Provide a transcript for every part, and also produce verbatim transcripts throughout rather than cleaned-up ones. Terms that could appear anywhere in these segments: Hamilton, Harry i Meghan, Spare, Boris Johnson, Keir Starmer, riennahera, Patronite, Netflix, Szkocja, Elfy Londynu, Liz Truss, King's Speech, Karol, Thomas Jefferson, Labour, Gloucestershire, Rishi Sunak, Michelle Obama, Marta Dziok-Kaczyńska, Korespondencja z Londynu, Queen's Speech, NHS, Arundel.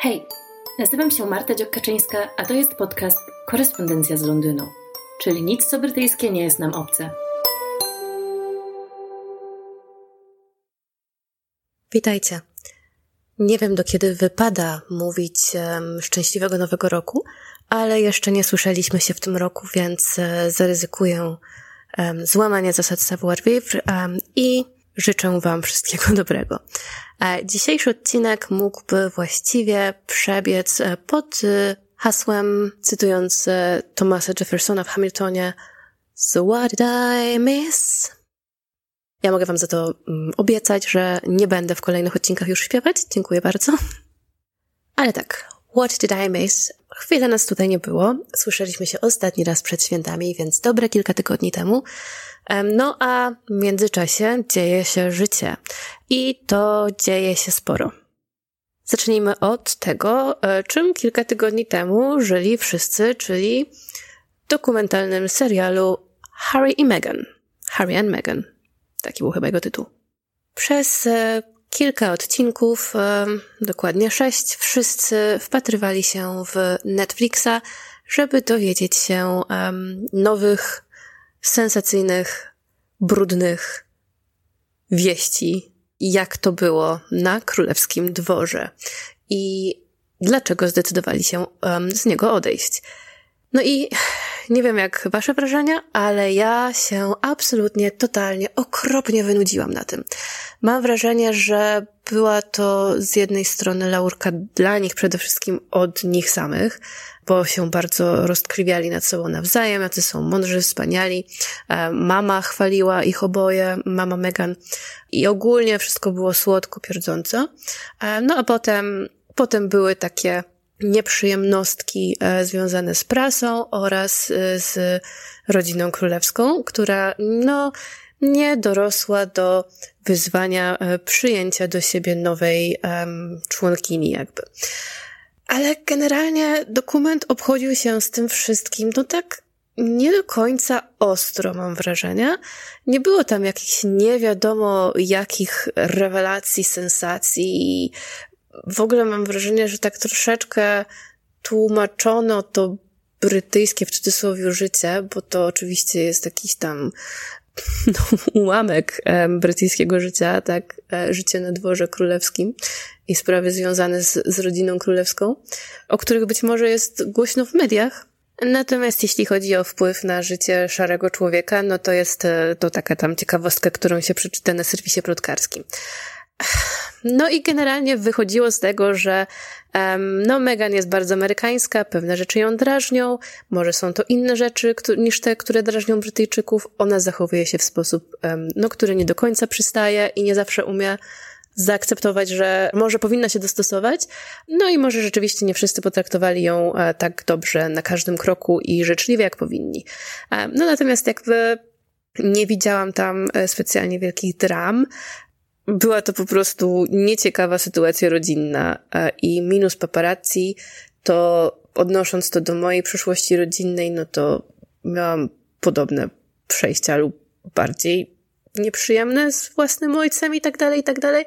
Hej, nazywam się Marta Dziok-Kaczyńska, a to jest podcast Korespondencja z Londynu, czyli nic co brytyjskie nie jest nam obce. Witajcie. Nie wiem, do kiedy wypada mówić um, szczęśliwego nowego roku, ale jeszcze nie słyszeliśmy się w tym roku, więc e, zaryzykuję um, złamanie zasad savoir-vivre um, i życzę Wam wszystkiego dobrego. E, dzisiejszy odcinek mógłby właściwie przebiec e, pod e, hasłem, cytując e, Thomasa Jeffersona w Hamiltonie, "So what did I miss?" Ja mogę Wam za to obiecać, że nie będę w kolejnych odcinkach już śpiewać. Dziękuję bardzo. Ale tak, what did I miss? Chwilę nas tutaj nie było. Słyszeliśmy się ostatni raz przed świętami, więc dobre kilka tygodni temu. No a w międzyczasie dzieje się życie. I to dzieje się sporo. Zacznijmy od tego, czym kilka tygodni temu żyli wszyscy, czyli dokumentalnym serialu Harry i Meghan. Harry and Meghan. Taki był chyba jego tytuł. Przez e, kilka odcinków, e, dokładnie sześć, wszyscy wpatrywali się w Netflixa, żeby dowiedzieć się e, nowych, sensacyjnych, brudnych wieści, jak to było na królewskim dworze i dlaczego zdecydowali się e, z niego odejść. No i nie wiem jak wasze wrażenia, ale ja się absolutnie, totalnie, okropnie wynudziłam na tym. Mam wrażenie, że była to z jednej strony laurka dla nich, przede wszystkim od nich samych, bo się bardzo rozkrywiali nad sobą nawzajem, jacy są mądrzy, wspaniali. Mama chwaliła ich oboje, mama Meghan i ogólnie wszystko było słodko, pierdząco. No a potem, potem były takie nieprzyjemnostki e, związane z prasą oraz e, z rodziną królewską, która no nie dorosła do wyzwania e, przyjęcia do siebie nowej e, członkini jakby. Ale generalnie dokument obchodził się z tym wszystkim no tak nie do końca ostro, mam wrażenie. Nie było tam jakichś nie wiadomo jakich rewelacji, sensacji. W ogóle mam wrażenie, że tak troszeczkę tłumaczono to brytyjskie w cudzysłowie życie, bo to oczywiście jest jakiś tam no, ułamek e, brytyjskiego życia, tak, e, życie na dworze królewskim i sprawy związane z, z rodziną królewską, o których być może jest głośno w mediach. Natomiast jeśli chodzi o wpływ na życie szarego człowieka, no to jest to taka tam ciekawostka, którą się przeczyta na serwisie plotkarskim. No i generalnie wychodziło z tego, że um, no Meghan jest bardzo amerykańska, pewne rzeczy ją drażnią, może są to inne rzeczy kto, niż te, które drażnią Brytyjczyków. Ona zachowuje się w sposób, um, no który nie do końca przystaje i nie zawsze umie zaakceptować, że może powinna się dostosować. No i może rzeczywiście nie wszyscy potraktowali ją e, tak dobrze na każdym kroku i życzliwie jak powinni. E, no natomiast jakby nie widziałam tam specjalnie wielkich dram. Była to po prostu nieciekawa sytuacja rodzinna i minus paparazzi, to odnosząc to do mojej przyszłości rodzinnej, no to miałam podobne przejścia lub bardziej nieprzyjemne z własnym ojcem i tak dalej, i tak dalej,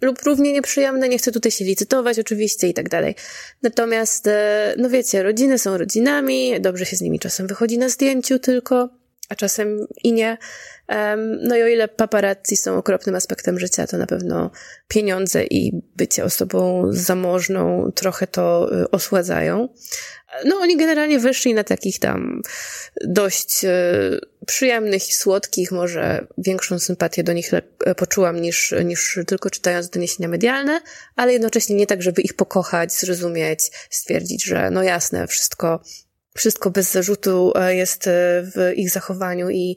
lub równie nieprzyjemne, nie chcę tutaj się licytować oczywiście i tak dalej. Natomiast, no wiecie, rodziny są rodzinami, dobrze się z nimi czasem wychodzi na zdjęciu tylko, a czasem i nie. No i o ile paparazzi są okropnym aspektem życia, to na pewno pieniądze i bycie osobą zamożną trochę to osładzają. No oni generalnie wyszli na takich tam dość przyjemnych i słodkich, może większą sympatię do nich poczułam niż, niż tylko czytając doniesienia medialne, ale jednocześnie nie tak, żeby ich pokochać, zrozumieć, stwierdzić, że no jasne, wszystko Wszystko bez zarzutu jest w ich zachowaniu i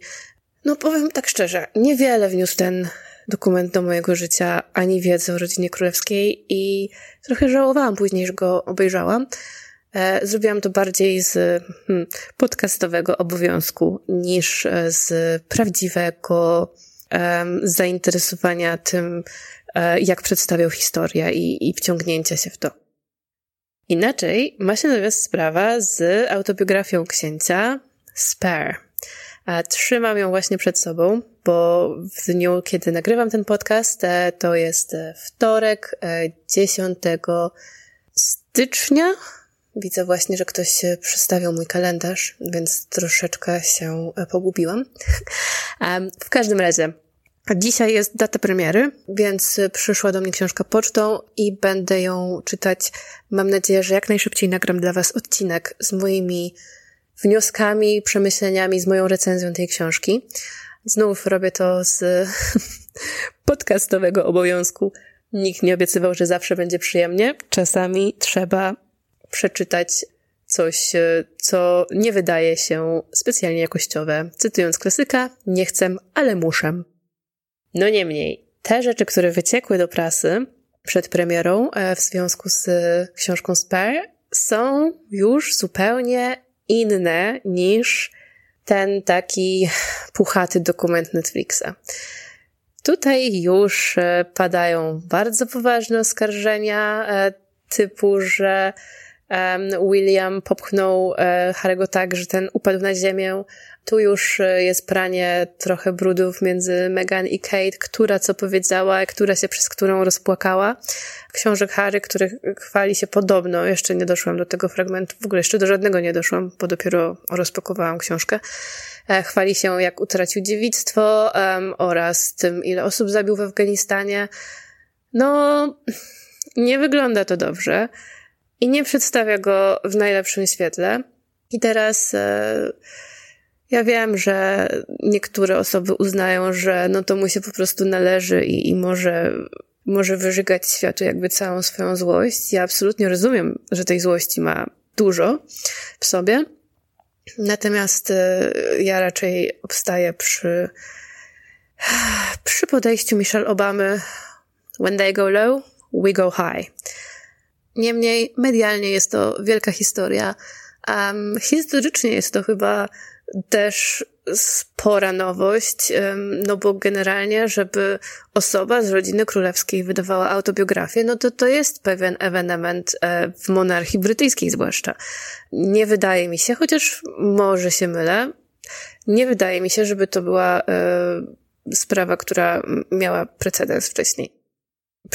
no powiem tak szczerze, niewiele wniósł ten dokument do mojego życia ani wiedzy o rodzinie królewskiej i trochę żałowałam później, że go obejrzałam. Zrobiłam to bardziej z hmm, podcastowego obowiązku niż z prawdziwego um, zainteresowania tym, jak przedstawiał historię i, i wciągnięcia się w to. Inaczej ma się natomiast sprawa z autobiografią księcia Spare. Trzymam ją właśnie przed sobą, bo w dniu, kiedy nagrywam ten podcast, to jest wtorek, dziesiątego stycznia. Widzę właśnie, że ktoś przestawiał mój kalendarz, więc troszeczkę się pogubiłam. W każdym razie, dzisiaj jest data premiery, więc przyszła do mnie książka pocztą i będę ją czytać. Mam nadzieję, że jak najszybciej nagram dla Was odcinek z moimi wnioskami, przemyśleniami, z moją recenzją tej książki. Znów robię to z podcastowego obowiązku. Nikt nie obiecywał, że zawsze będzie przyjemnie. Czasami trzeba przeczytać coś, co nie wydaje się specjalnie jakościowe. Cytując klasyka, nie chcę, ale muszę. No niemniej, te rzeczy, które wyciekły do prasy przed premierą w związku z książką Spare, są już zupełnie inne niż ten taki puchaty dokument Netflixa. Tutaj już padają bardzo poważne oskarżenia typu, że William popchnął Harry'ego tak, że ten upadł na ziemię. Tu już jest pranie trochę brudów między Meghan i Kate, która co powiedziała, która się przez którą rozpłakała. Książek Harry, których chwali się podobno, jeszcze nie doszłam do tego fragmentu, w ogóle jeszcze do żadnego nie doszłam, bo dopiero rozpakowałam książkę. Chwali się, jak utracił dziewictwo um, oraz tym, ile osób zabił w Afganistanie. No, nie wygląda to dobrze. I nie przedstawia go w najlepszym świetle. I teraz e, ja wiem, że niektóre osoby uznają, że no to mu się po prostu należy i, i może, może wyżygać światu jakby całą swoją złość. Ja absolutnie rozumiem, że tej złości ma dużo w sobie. Natomiast e, ja raczej obstaję przy, przy podejściu Michelle Obamy: when they go low, we go high. Niemniej medialnie jest to wielka historia. Um, historycznie jest to chyba też spora nowość, um, no bo generalnie, żeby osoba z rodziny królewskiej wydawała autobiografię, no to to jest pewien ewenement e, w monarchii brytyjskiej zwłaszcza. Nie wydaje mi się, chociaż może się mylę, nie wydaje mi się, żeby to była e, sprawa, która miała precedens wcześniej.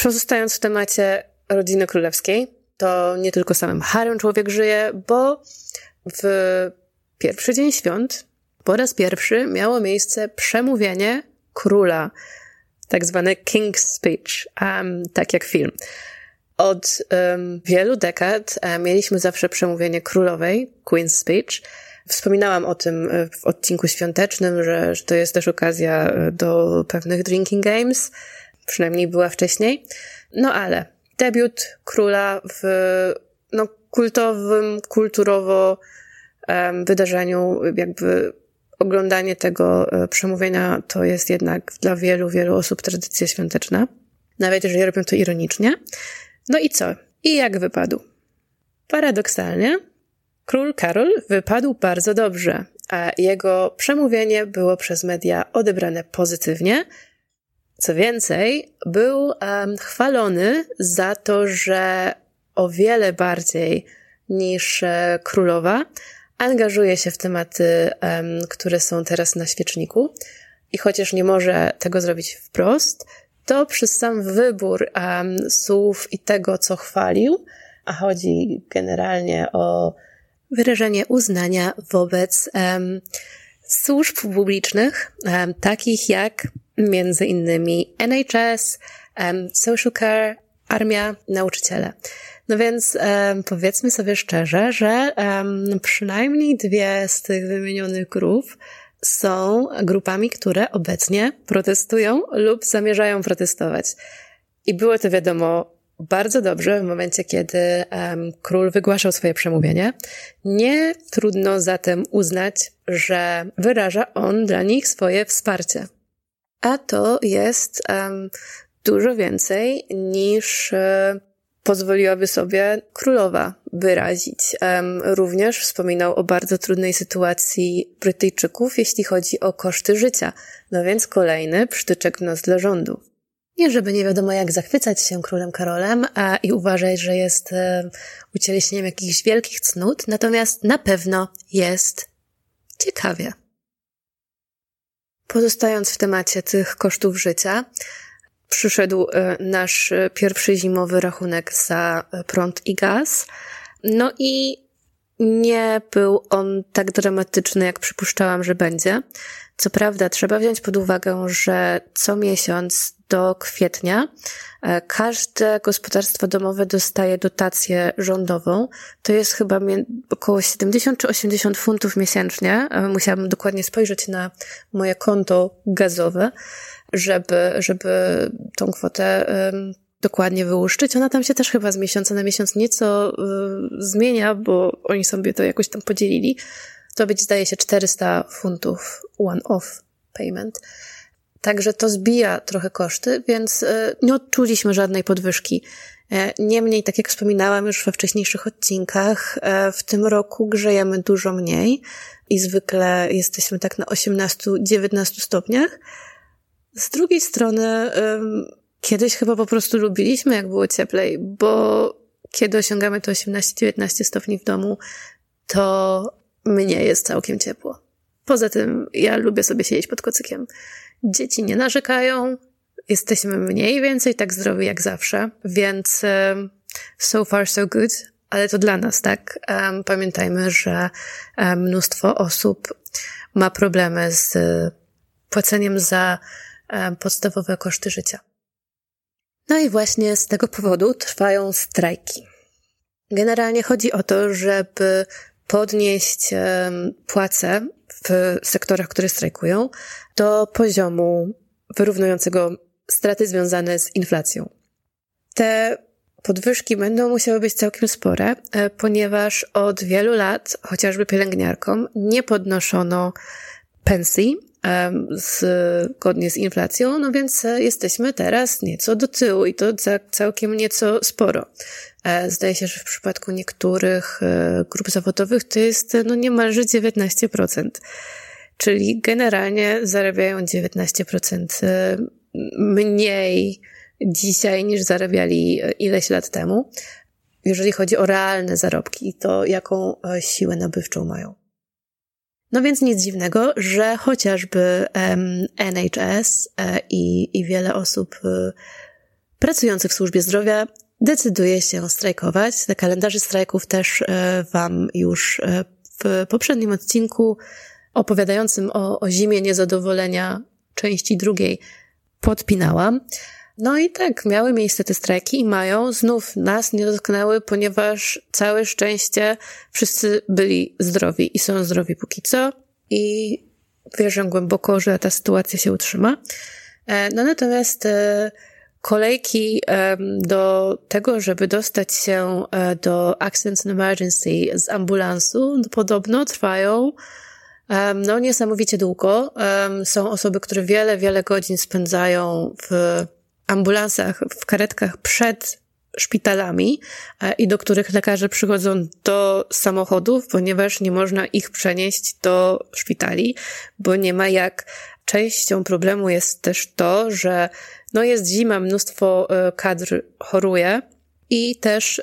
Pozostając w temacie rodziny królewskiej, to nie tylko samym Harrym człowiek żyje, bo w pierwszy dzień świąt po raz pierwszy miało miejsce przemówienie króla, tak zwane King's Speech, um, tak jak film. Od um, wielu dekad mieliśmy zawsze przemówienie królowej, Queen's Speech. Wspominałam o tym w odcinku świątecznym, że, że to jest też okazja do pewnych drinking games, przynajmniej była wcześniej. No ale debiut króla w no, kultowym, kulturowo um, wydarzeniu, jakby oglądanie tego e, przemówienia to jest jednak dla wielu, wielu osób tradycja świąteczna. Nawet jeżeli robią to ironicznie. No i co? I jak wypadł? Paradoksalnie król Karol wypadł bardzo dobrze, a jego przemówienie było przez media odebrane pozytywnie. Co więcej, był um, chwalony za to, że o wiele bardziej niż e, królowa angażuje się w tematy, um, które są teraz na świeczniku. I chociaż nie może tego zrobić wprost, to przez sam wybór um, słów i tego, co chwalił, a chodzi generalnie o wyrażenie uznania wobec um, służb publicznych, um, takich jak między innymi N H S, um, social care, armia, nauczyciele. No więc um, powiedzmy sobie szczerze, że um, przynajmniej dwie z tych wymienionych grup są grupami, które obecnie protestują lub zamierzają protestować. I było to wiadomo bardzo dobrze w momencie, kiedy um, król wygłaszał swoje przemówienie. Nie trudno zatem uznać, że wyraża on dla nich swoje wsparcie. A to jest um, dużo więcej niż e, pozwoliłaby sobie królowa wyrazić. Um, również wspominał o bardzo trudnej sytuacji Brytyjczyków, jeśli chodzi o koszty życia. No więc kolejny przytyczek w nos dla rządu. Nie żeby nie wiadomo jak zachwycać się królem Karolem a, i uważać, że jest e, ucieleśnieniem jakichś wielkich cnót, natomiast na pewno jest ciekawie. Pozostając w temacie tych kosztów życia, przyszedł nasz pierwszy zimowy rachunek za prąd i gaz. No i nie był on tak dramatyczny, jak przypuszczałam, że będzie. Co prawda, trzeba wziąć pod uwagę, że co miesiąc do kwietnia każde gospodarstwo domowe dostaje dotację rządową. To jest chyba około siedemdziesiąt czy osiemdziesiąt funtów miesięcznie. Musiałabym dokładnie spojrzeć na moje konto gazowe, żeby, żeby tą kwotę dokładnie wyłuszczyć. Ona tam się też chyba z miesiąca na miesiąc nieco y, zmienia, bo oni sobie to jakoś tam podzielili. To być zdaje się czterysta funtów one-off payment. Także to zbija trochę koszty, więc y, nie odczuliśmy żadnej podwyżki. E, niemniej, tak jak wspominałam już we wcześniejszych odcinkach, e, w tym roku grzejemy dużo mniej i zwykle jesteśmy tak na osiemnastu do dziewiętnastu stopniach. Z drugiej strony y, kiedyś chyba po prostu lubiliśmy, jak było cieplej, bo kiedy osiągamy to osiemnaście do dziewiętnastu stopni w domu, to mnie jest całkiem ciepło. Poza tym ja lubię sobie siedzieć pod kocykiem. Dzieci nie narzekają, jesteśmy mniej więcej tak zdrowi jak zawsze, więc so far so good, ale to dla nas, tak? Pamiętajmy, że mnóstwo osób ma problemy z płaceniem za podstawowe koszty życia. No i właśnie z tego powodu trwają strajki. Generalnie chodzi o to, żeby podnieść płace w sektorach, które strajkują, do poziomu wyrównującego straty związane z inflacją. Te podwyżki będą musiały być całkiem spore, ponieważ od wielu lat, chociażby pielęgniarkom, nie podnoszono pensji zgodnie z inflacją, no więc jesteśmy teraz nieco do tyłu i to całkiem nieco sporo. Zdaje się, że w przypadku niektórych grup zawodowych to jest no niemalże dziewiętnaście procent, czyli generalnie zarabiają dziewiętnaście procent mniej dzisiaj niż zarabiali ileś lat temu, jeżeli chodzi o realne zarobki i to, jaką siłę nabywczą mają. No więc nic dziwnego, że chociażby um, N H S e, i, i wiele osób e, pracujących w służbie zdrowia decyduje się strajkować. Te kalendarze strajków też e, Wam już e, w poprzednim odcinku opowiadającym o, o zimie niezadowolenia części drugiej podpinałam. No i tak, miały miejsce te strajki i mają, znów nas nie dotknęły, ponieważ całe szczęście wszyscy byli zdrowi i są zdrowi póki co i wierzę głęboko, że ta sytuacja się utrzyma. No natomiast kolejki do tego, żeby dostać się do Accident and Emergency z ambulansu podobno trwają no niesamowicie długo. Są osoby, które wiele, wiele godzin spędzają w ambulansach, w karetkach przed szpitalami i do których lekarze przychodzą do samochodów, ponieważ nie można ich przenieść do szpitali, bo nie ma jak. Częścią problemu jest też to, że no jest zima, mnóstwo kadr choruje i też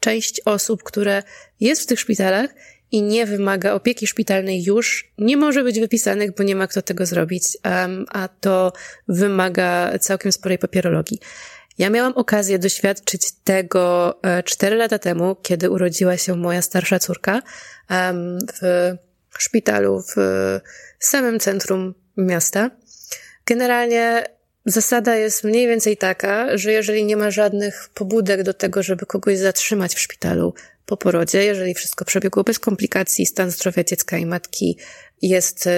część osób, które jest w tych szpitalach i nie wymaga opieki szpitalnej już, nie może być wypisanych, bo nie ma kto tego zrobić, um, a to wymaga całkiem sporej papierologii. Ja miałam okazję doświadczyć tego cztery lata temu, kiedy urodziła się moja starsza córka um, w szpitalu w samym centrum miasta. Generalnie zasada jest mniej więcej taka, że jeżeli nie ma żadnych pobudek do tego, żeby kogoś zatrzymać w szpitalu po porodzie, jeżeli wszystko przebiegło bez komplikacji, stan zdrowia dziecka i matki jest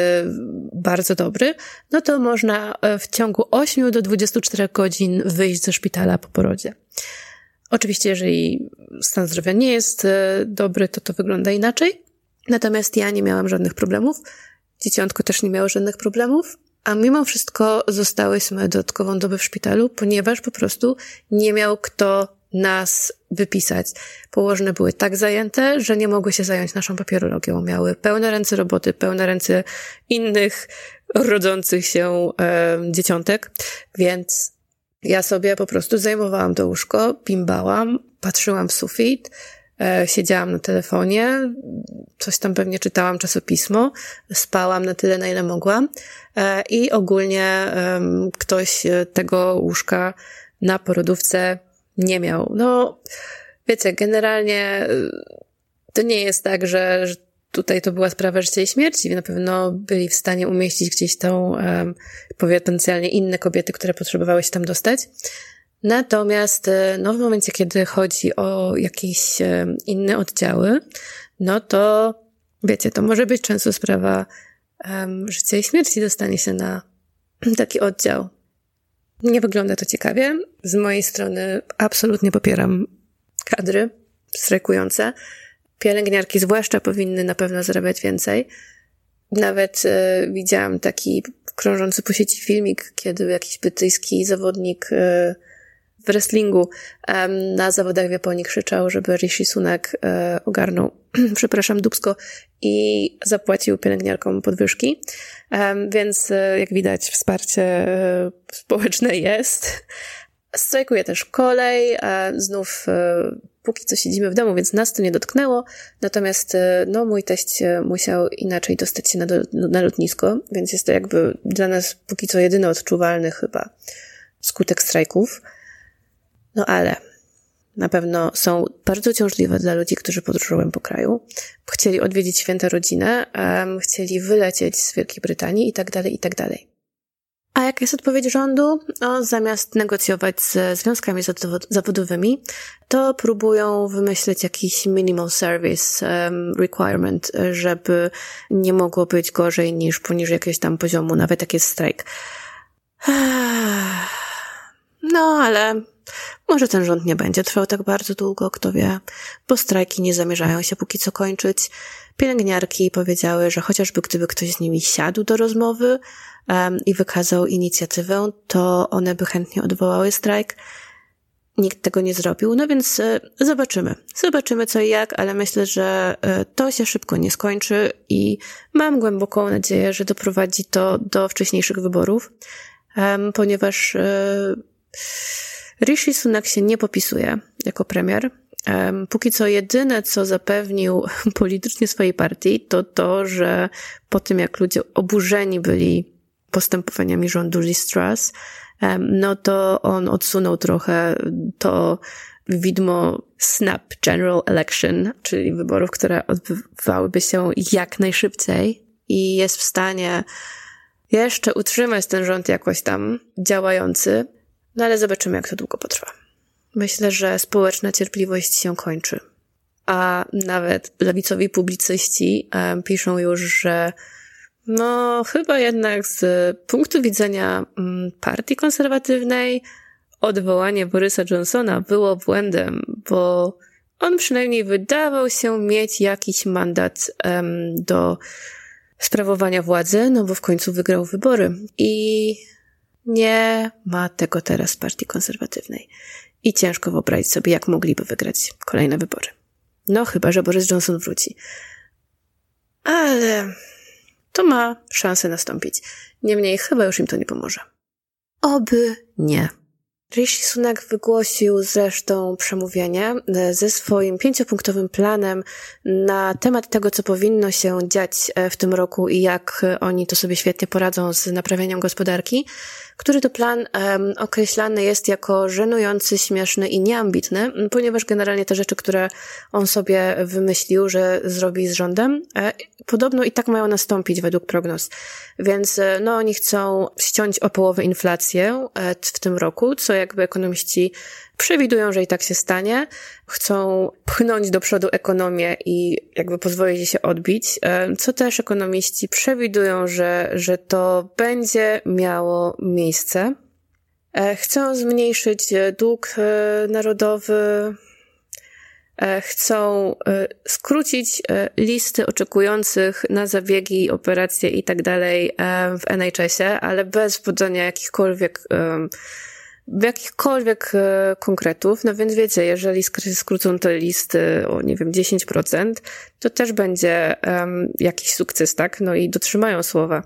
bardzo dobry, no to można w ciągu ośmiu do dwudziestu czterech godzin wyjść ze szpitala po porodzie. Oczywiście, jeżeli stan zdrowia nie jest dobry, to to wygląda inaczej. Natomiast ja nie miałam żadnych problemów. Dzieciątko też nie miało żadnych problemów. A mimo wszystko zostałyśmy dodatkową dobę w szpitalu, ponieważ po prostu nie miał kto nas wypisać. Położne były tak zajęte, że nie mogły się zająć naszą papierologią. Miały pełne ręce roboty, pełne ręce innych rodzących się e, dzieciątek, więc ja sobie po prostu zajmowałam to łóżko, bimbałam, patrzyłam w sufit, siedziałam na telefonie, coś tam pewnie czytałam, czasopismo, spałam na tyle, na ile mogłam i ogólnie ktoś tego łóżka na porodówce nie miał. No, wiecie, generalnie to nie jest tak, że tutaj to była sprawa życia i śmierci. Na pewno byli w stanie umieścić gdzieś tą potencjalnie inne kobiety, które potrzebowały się tam dostać. Natomiast no, w momencie, kiedy chodzi o jakieś inne oddziały, no to wiecie, to może być często sprawa um, życia i śmierci dostanie się na taki oddział. Nie wygląda to ciekawie. Z mojej strony absolutnie popieram kadry strajkujące. Pielęgniarki zwłaszcza powinny na pewno zarabiać więcej. Nawet e, widziałam taki krążący po sieci filmik, kiedy jakiś brytyjski zawodnik e, w wrestlingu e, na zawodach w Japonii krzyczał, żeby Rishi Sunak e, ogarnął, przepraszam, dupsko i zapłacił pielęgniarkom podwyżki. E, więc e, jak widać wsparcie e, społeczne jest. Strajkuje też kolej, e, znów e, póki co siedzimy w domu, więc nas to nie dotknęło. Natomiast no, mój teść musiał inaczej dostać się na, do, na lotnisko, więc jest to jakby dla nas póki co jedyny odczuwalny chyba skutek strajków. No ale na pewno są bardzo ciążliwe dla ludzi, którzy podróżują po kraju. Chcieli odwiedzić święta rodzinę, um, chcieli wylecieć z Wielkiej Brytanii i tak dalej, i tak dalej. A jaka jest odpowiedź rządu? No, zamiast negocjować z związkami zawodowymi, to próbują wymyśleć jakiś minimum service um, requirement, żeby nie mogło być gorzej niż poniżej jakiegoś tam poziomu, nawet jak jest strajk. No, ale może ten rząd nie będzie trwał tak bardzo długo, kto wie, bo strajki nie zamierzają się póki co kończyć. Pielęgniarki powiedziały, że chociażby gdyby ktoś z nimi siadł do rozmowy um, i wykazał inicjatywę, to one by chętnie odwołały strajk. Nikt tego nie zrobił, no więc y, zobaczymy. Zobaczymy co i jak, ale myślę, że y, to się szybko nie skończy i mam głęboką nadzieję, że doprowadzi to do wcześniejszych wyborów, um, ponieważ y, Rishi Sunak się nie popisuje jako premier. Póki co jedyne, co zapewnił politycznie swojej partii, to to, że po tym jak ludzie oburzeni byli postępowaniami rządu Liz Truss, no to on odsunął trochę to widmo snap general election, czyli wyborów, które odbywałyby się jak najszybciej i jest w stanie jeszcze utrzymać ten rząd jakoś tam działający. No ale zobaczymy, jak to długo potrwa. Myślę, że społeczna cierpliwość się kończy. A nawet lewicowi publicyści um, piszą już, że no chyba jednak z punktu widzenia um, partii konserwatywnej odwołanie Borysa Johnsona było błędem, bo on przynajmniej wydawał się mieć jakiś mandat um, do sprawowania władzy, no bo w końcu wygrał wybory. I nie ma tego teraz w partii konserwatywnej. I ciężko wyobrazić sobie, jak mogliby wygrać kolejne wybory. No chyba, że Boris Johnson wróci. Ale to ma szansę nastąpić. Niemniej chyba już im to nie pomoże. Oby nie. Rishi Sunak wygłosił zresztą przemówienie ze swoim pięciopunktowym planem na temat tego, co powinno się dziać w tym roku i jak oni to sobie świetnie poradzą z naprawieniem gospodarki, który to plan um, określany jest jako żenujący, śmieszny i nieambitny, ponieważ generalnie te rzeczy, które on sobie wymyślił, że zrobi z rządem, e, podobno i tak mają nastąpić według prognoz. Więc e, no oni chcą ściąć o połowę inflację e, w tym roku, co jakby ekonomiści przewidują, że i tak się stanie. Chcą pchnąć do przodu ekonomię i jakby pozwolić jej się odbić, co też ekonomiści przewidują, że, że to będzie miało miejsce. Chcą zmniejszyć dług narodowy, chcą skrócić listy oczekujących na zabiegi, operacje i tak dalej w en ha esie, ale bez podania jakichkolwiek jakichkolwiek e, konkretów, no więc wiecie, jeżeli skrócą te listy o, nie wiem, dziesięć procent, to też będzie um, jakiś sukces, tak? No i dotrzymają słowa.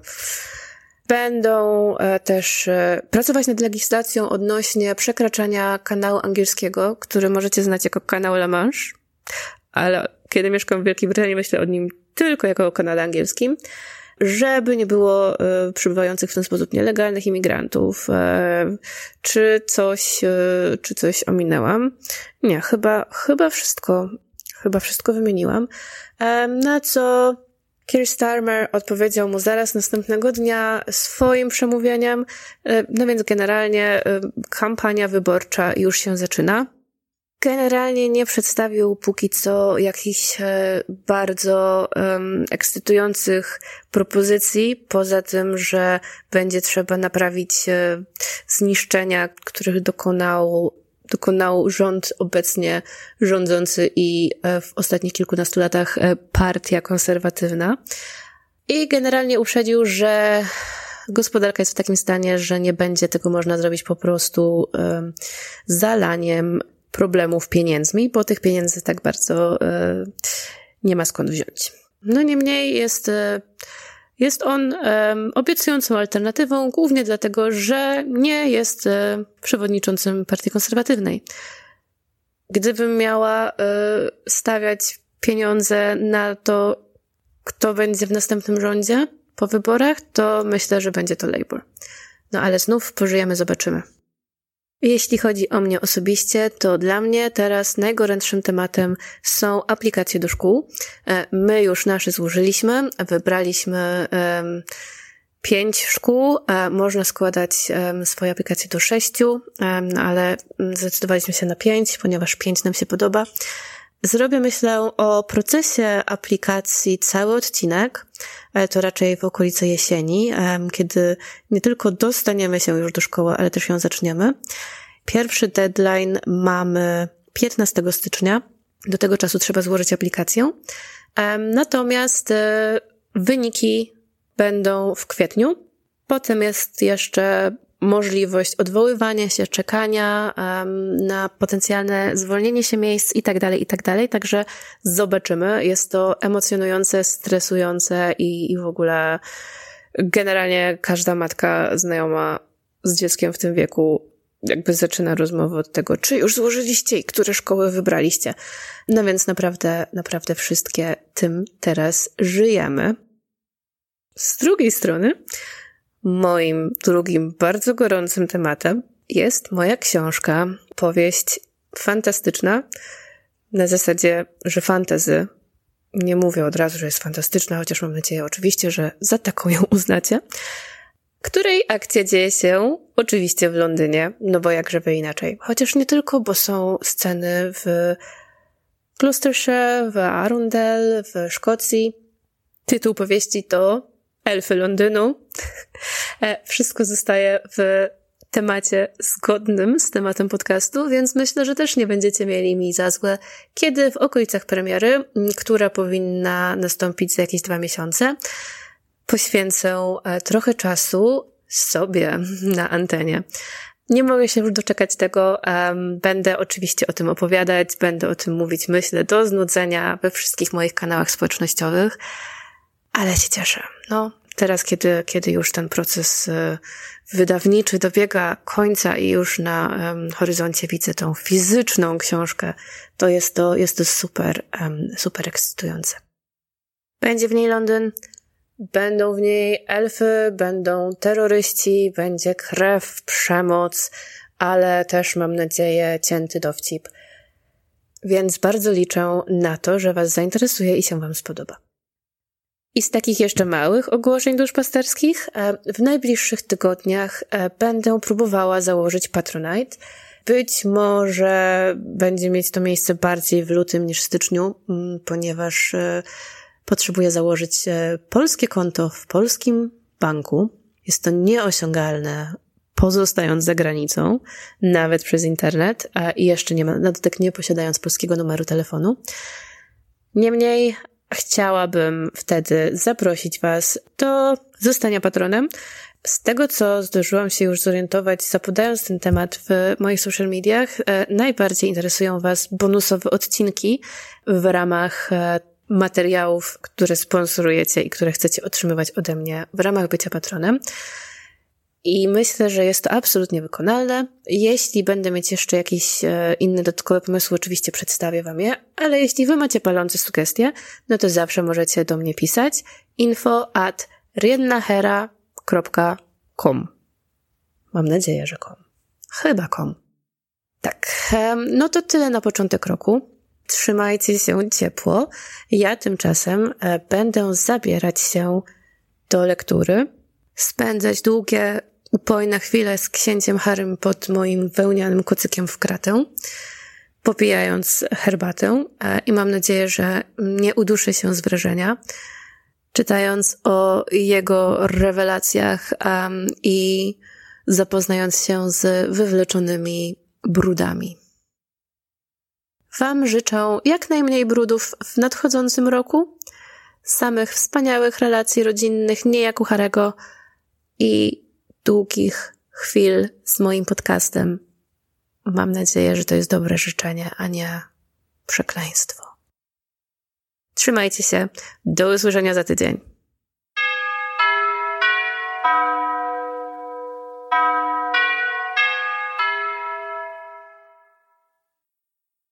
Będą e, też e, pracować nad legislacją odnośnie przekraczania kanału angielskiego, który możecie znać jako kanał La Manche, ale kiedy mieszkam w Wielkiej Brytanii, myślę o nim tylko jako o kanale angielskim, żeby nie było e, przybywających w ten sposób nielegalnych imigrantów. E, czy coś, e, czy coś ominęłam? Nie, chyba, chyba wszystko, chyba wszystko wymieniłam. E, na co Keir Starmer odpowiedział mu zaraz następnego dnia swoim przemówieniem. E, no więc generalnie e, kampania wyborcza już się zaczyna. Generalnie nie przedstawił póki co jakichś bardzo um, ekscytujących propozycji, poza tym, że będzie trzeba naprawić um, zniszczenia, których dokonał, dokonał rząd obecnie rządzący i um, w ostatnich kilkunastu latach um, partia konserwatywna. I generalnie uprzedził, że gospodarka jest w takim stanie, że nie będzie tego można zrobić po prostu um, zalaniem problemów pieniędzmi, bo tych pieniędzy tak bardzo e, nie ma skąd wziąć. No niemniej jest, e, jest on e, obiecującą alternatywą, głównie dlatego, że nie jest e, przewodniczącym partii konserwatywnej. Gdybym miała e, stawiać pieniądze na to, kto będzie w następnym rządzie po wyborach, to myślę, że będzie to Labour. No ale znów pożyjemy, zobaczymy. Jeśli chodzi o mnie osobiście, to dla mnie teraz najgorętszym tematem są aplikacje do szkół. My już nasze złożyliśmy, wybraliśmy um, pięć szkół, można składać um, swoje aplikacje do sześciu, um, no ale zdecydowaliśmy się na pięć, ponieważ pięć nam się podoba. Zrobię, myślę, o procesie aplikacji cały odcinek, ale to raczej w okolicy jesieni, kiedy nie tylko dostaniemy się już do szkoły, ale też ją zaczniemy. Pierwszy deadline mamy piętnastego stycznia. Do tego czasu trzeba złożyć aplikację. Natomiast wyniki będą w kwietniu. Potem jest jeszcze możliwość odwoływania się, czekania um, na potencjalne zwolnienie się miejsc i tak dalej, i tak dalej. Także zobaczymy. Jest to emocjonujące, stresujące i, i w ogóle generalnie każda matka znajoma z dzieckiem w tym wieku jakby zaczyna rozmowę od tego, czy już złożyliście i które szkoły wybraliście. No więc naprawdę, naprawdę wszystkie tym teraz żyjemy. Z drugiej strony moim drugim bardzo gorącym tematem jest moja książka, powieść fantastyczna, na zasadzie, że fantasy, nie mówię od razu, że jest fantastyczna, chociaż mam nadzieję oczywiście, że za taką ją uznacie, której akcja dzieje się oczywiście w Londynie, no bo jak żeby inaczej, chociaż nie tylko, bo są sceny w Gloucestershire, w Arundel, w Szkocji. Tytuł powieści to Elfy Londynu. Wszystko zostaje w temacie zgodnym z tematem podcastu, więc myślę, że też nie będziecie mieli mi za złe, kiedy w okolicach premiery, która powinna nastąpić za jakieś dwa miesiące, poświęcę trochę czasu sobie na antenie. Nie mogę się już doczekać tego. Będę oczywiście o tym opowiadać, będę o tym mówić, myślę, do znudzenia we wszystkich moich kanałach społecznościowych. Ale się cieszę. No, teraz, kiedy, kiedy już ten proces wydawniczy dobiega końca i już na um, horyzoncie widzę tą fizyczną książkę, to jest to, jest to super, um, super ekscytujące. Będzie w niej Londyn, będą w niej elfy, będą terroryści, będzie krew, przemoc, ale też, mam nadzieję, cięty dowcip. Więc bardzo liczę na to, że was zainteresuje i się wam spodoba. I z takich jeszcze małych ogłoszeń duszpasterskich, w najbliższych tygodniach będę próbowała założyć Patronite. Być może będzie mieć to miejsce bardziej w lutym niż w styczniu, ponieważ potrzebuję założyć polskie konto w polskim banku. Jest to nieosiągalne, pozostając za granicą, nawet przez internet, a jeszcze nie ma, na dodatek nie posiadając polskiego numeru telefonu. Niemniej chciałabym wtedy zaprosić was do zostania patronem. Z tego, co zdążyłam się już zorientować, zapodając ten temat w moich social mediach, najbardziej interesują was bonusowe odcinki w ramach materiałów, które sponsorujecie i które chcecie otrzymywać ode mnie w ramach bycia patronem. I myślę, że jest to absolutnie wykonalne. Jeśli będę mieć jeszcze jakieś inne dodatkowe pomysły, oczywiście przedstawię wam je, ale jeśli wy macie palące sugestie, no to zawsze możecie do mnie pisać info at riennahera dot com. Mam nadzieję, że com. Chyba com. Tak, no to tyle na początek roku. Trzymajcie się ciepło. Ja tymczasem będę zabierać się do lektury, spędzać długie, upojne chwile z księciem Harrym pod moim wełnianym kocykiem w kratę, popijając herbatę i mam nadzieję, że nie uduszę się z wrażenia, czytając o jego rewelacjach um, i zapoznając się z wywleczonymi brudami. Wam życzę jak najmniej brudów w nadchodzącym roku, samych wspaniałych relacji rodzinnych, nie jak u Harry'ego, i długich chwil z moim podcastem. Mam nadzieję, że to jest dobre życzenie, a nie przekleństwo. Trzymajcie się. Do usłyszenia za tydzień.